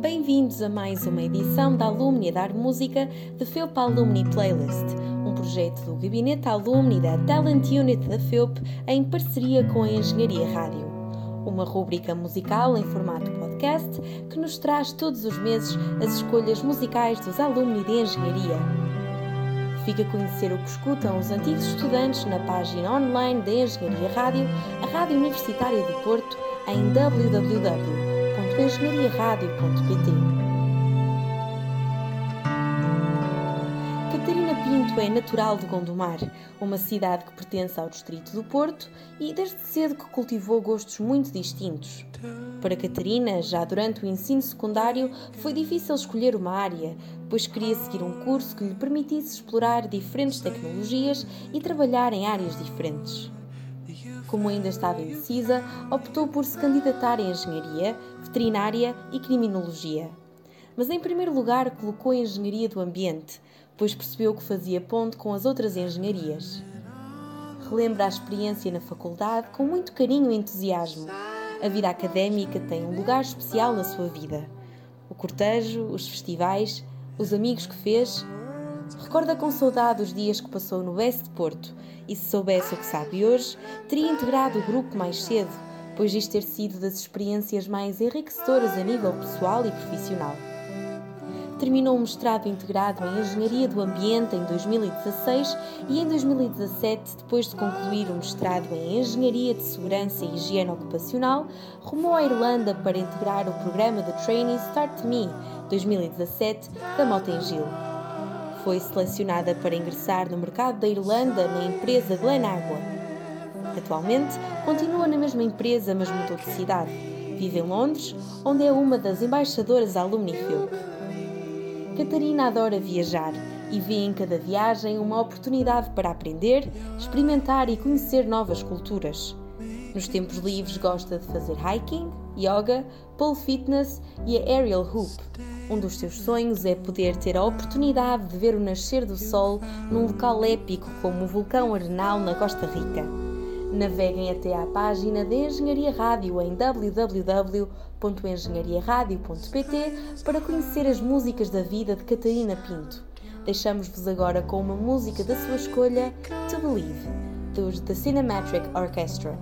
Bem-vindos a mais uma edição da Alumni a Dar Música da FIUP Alumni Playlist, um projeto do Gabinete Alumni da Talent Unit da FIUP em parceria com a Engenharia Rádio. Uma rúbrica musical em formato podcast que nos traz todos os meses as escolhas musicais dos alumni de Engenharia. Fica a conhecer o que escutam os antigos estudantes na página online da Engenharia Rádio, a Rádio Universitária do Porto, em www.engenhariaradio.pt. Catarina Pinto é natural de Gondomar, uma cidade que pertence ao distrito do Porto e desde cedo que cultivou gostos muito distintos. Para Catarina, já durante o ensino secundário, foi difícil escolher uma área, pois queria seguir um curso que lhe permitisse explorar diferentes tecnologias e trabalhar em áreas diferentes. Como ainda estava indecisa, optou por se candidatar a Engenharia, Veterinária e Criminologia. Mas em primeiro lugar colocou a Engenharia do Ambiente, pois percebeu que fazia ponte com as outras engenharias. Relembra a experiência na faculdade com muito carinho e entusiasmo. A vida académica tem um lugar especial na sua vida. O cortejo, os festivais, os amigos que fez. Recorda com saudade os dias que passou no West Porto e, se soubesse o que sabe hoje, teria integrado o grupo mais cedo, pois diz ter sido das experiências mais enriquecedoras a nível pessoal e profissional. Terminou o mestrado integrado em Engenharia do Ambiente em 2016 e em 2017, depois de concluir o mestrado em Engenharia de Segurança e Higiene Ocupacional, rumou à Irlanda para integrar o programa de Trainee Start Me 2017 da Mota-Engil. Foi selecionada para ingressar no mercado da Irlanda na empresa Glen Agua. Atualmente, continua na mesma empresa, mas mudou de cidade. Vive em Londres, onde é uma das embaixadoras da AlumniFil. Catarina adora viajar e vê em cada viagem uma oportunidade para aprender, experimentar e conhecer novas culturas. Nos tempos livres gosta de fazer hiking, yoga, pole fitness e a aerial hoop. Um dos seus sonhos é poder ter a oportunidade de ver o nascer do sol num local épico como o vulcão Arenal, na Costa Rica. Naveguem até à página da Engenharia Rádio em www.engenhariaradio.pt para conhecer as músicas da vida de Catarina Pinto. Deixamos-vos agora com uma música da sua escolha, To Believe, dos The Cinematic Orchestra.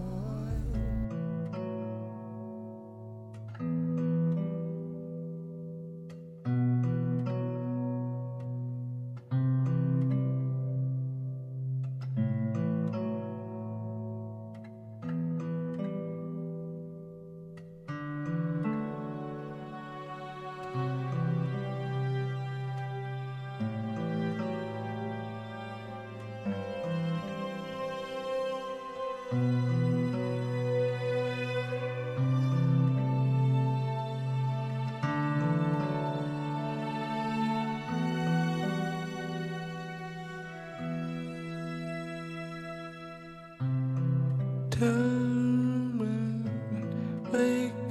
Turn and wake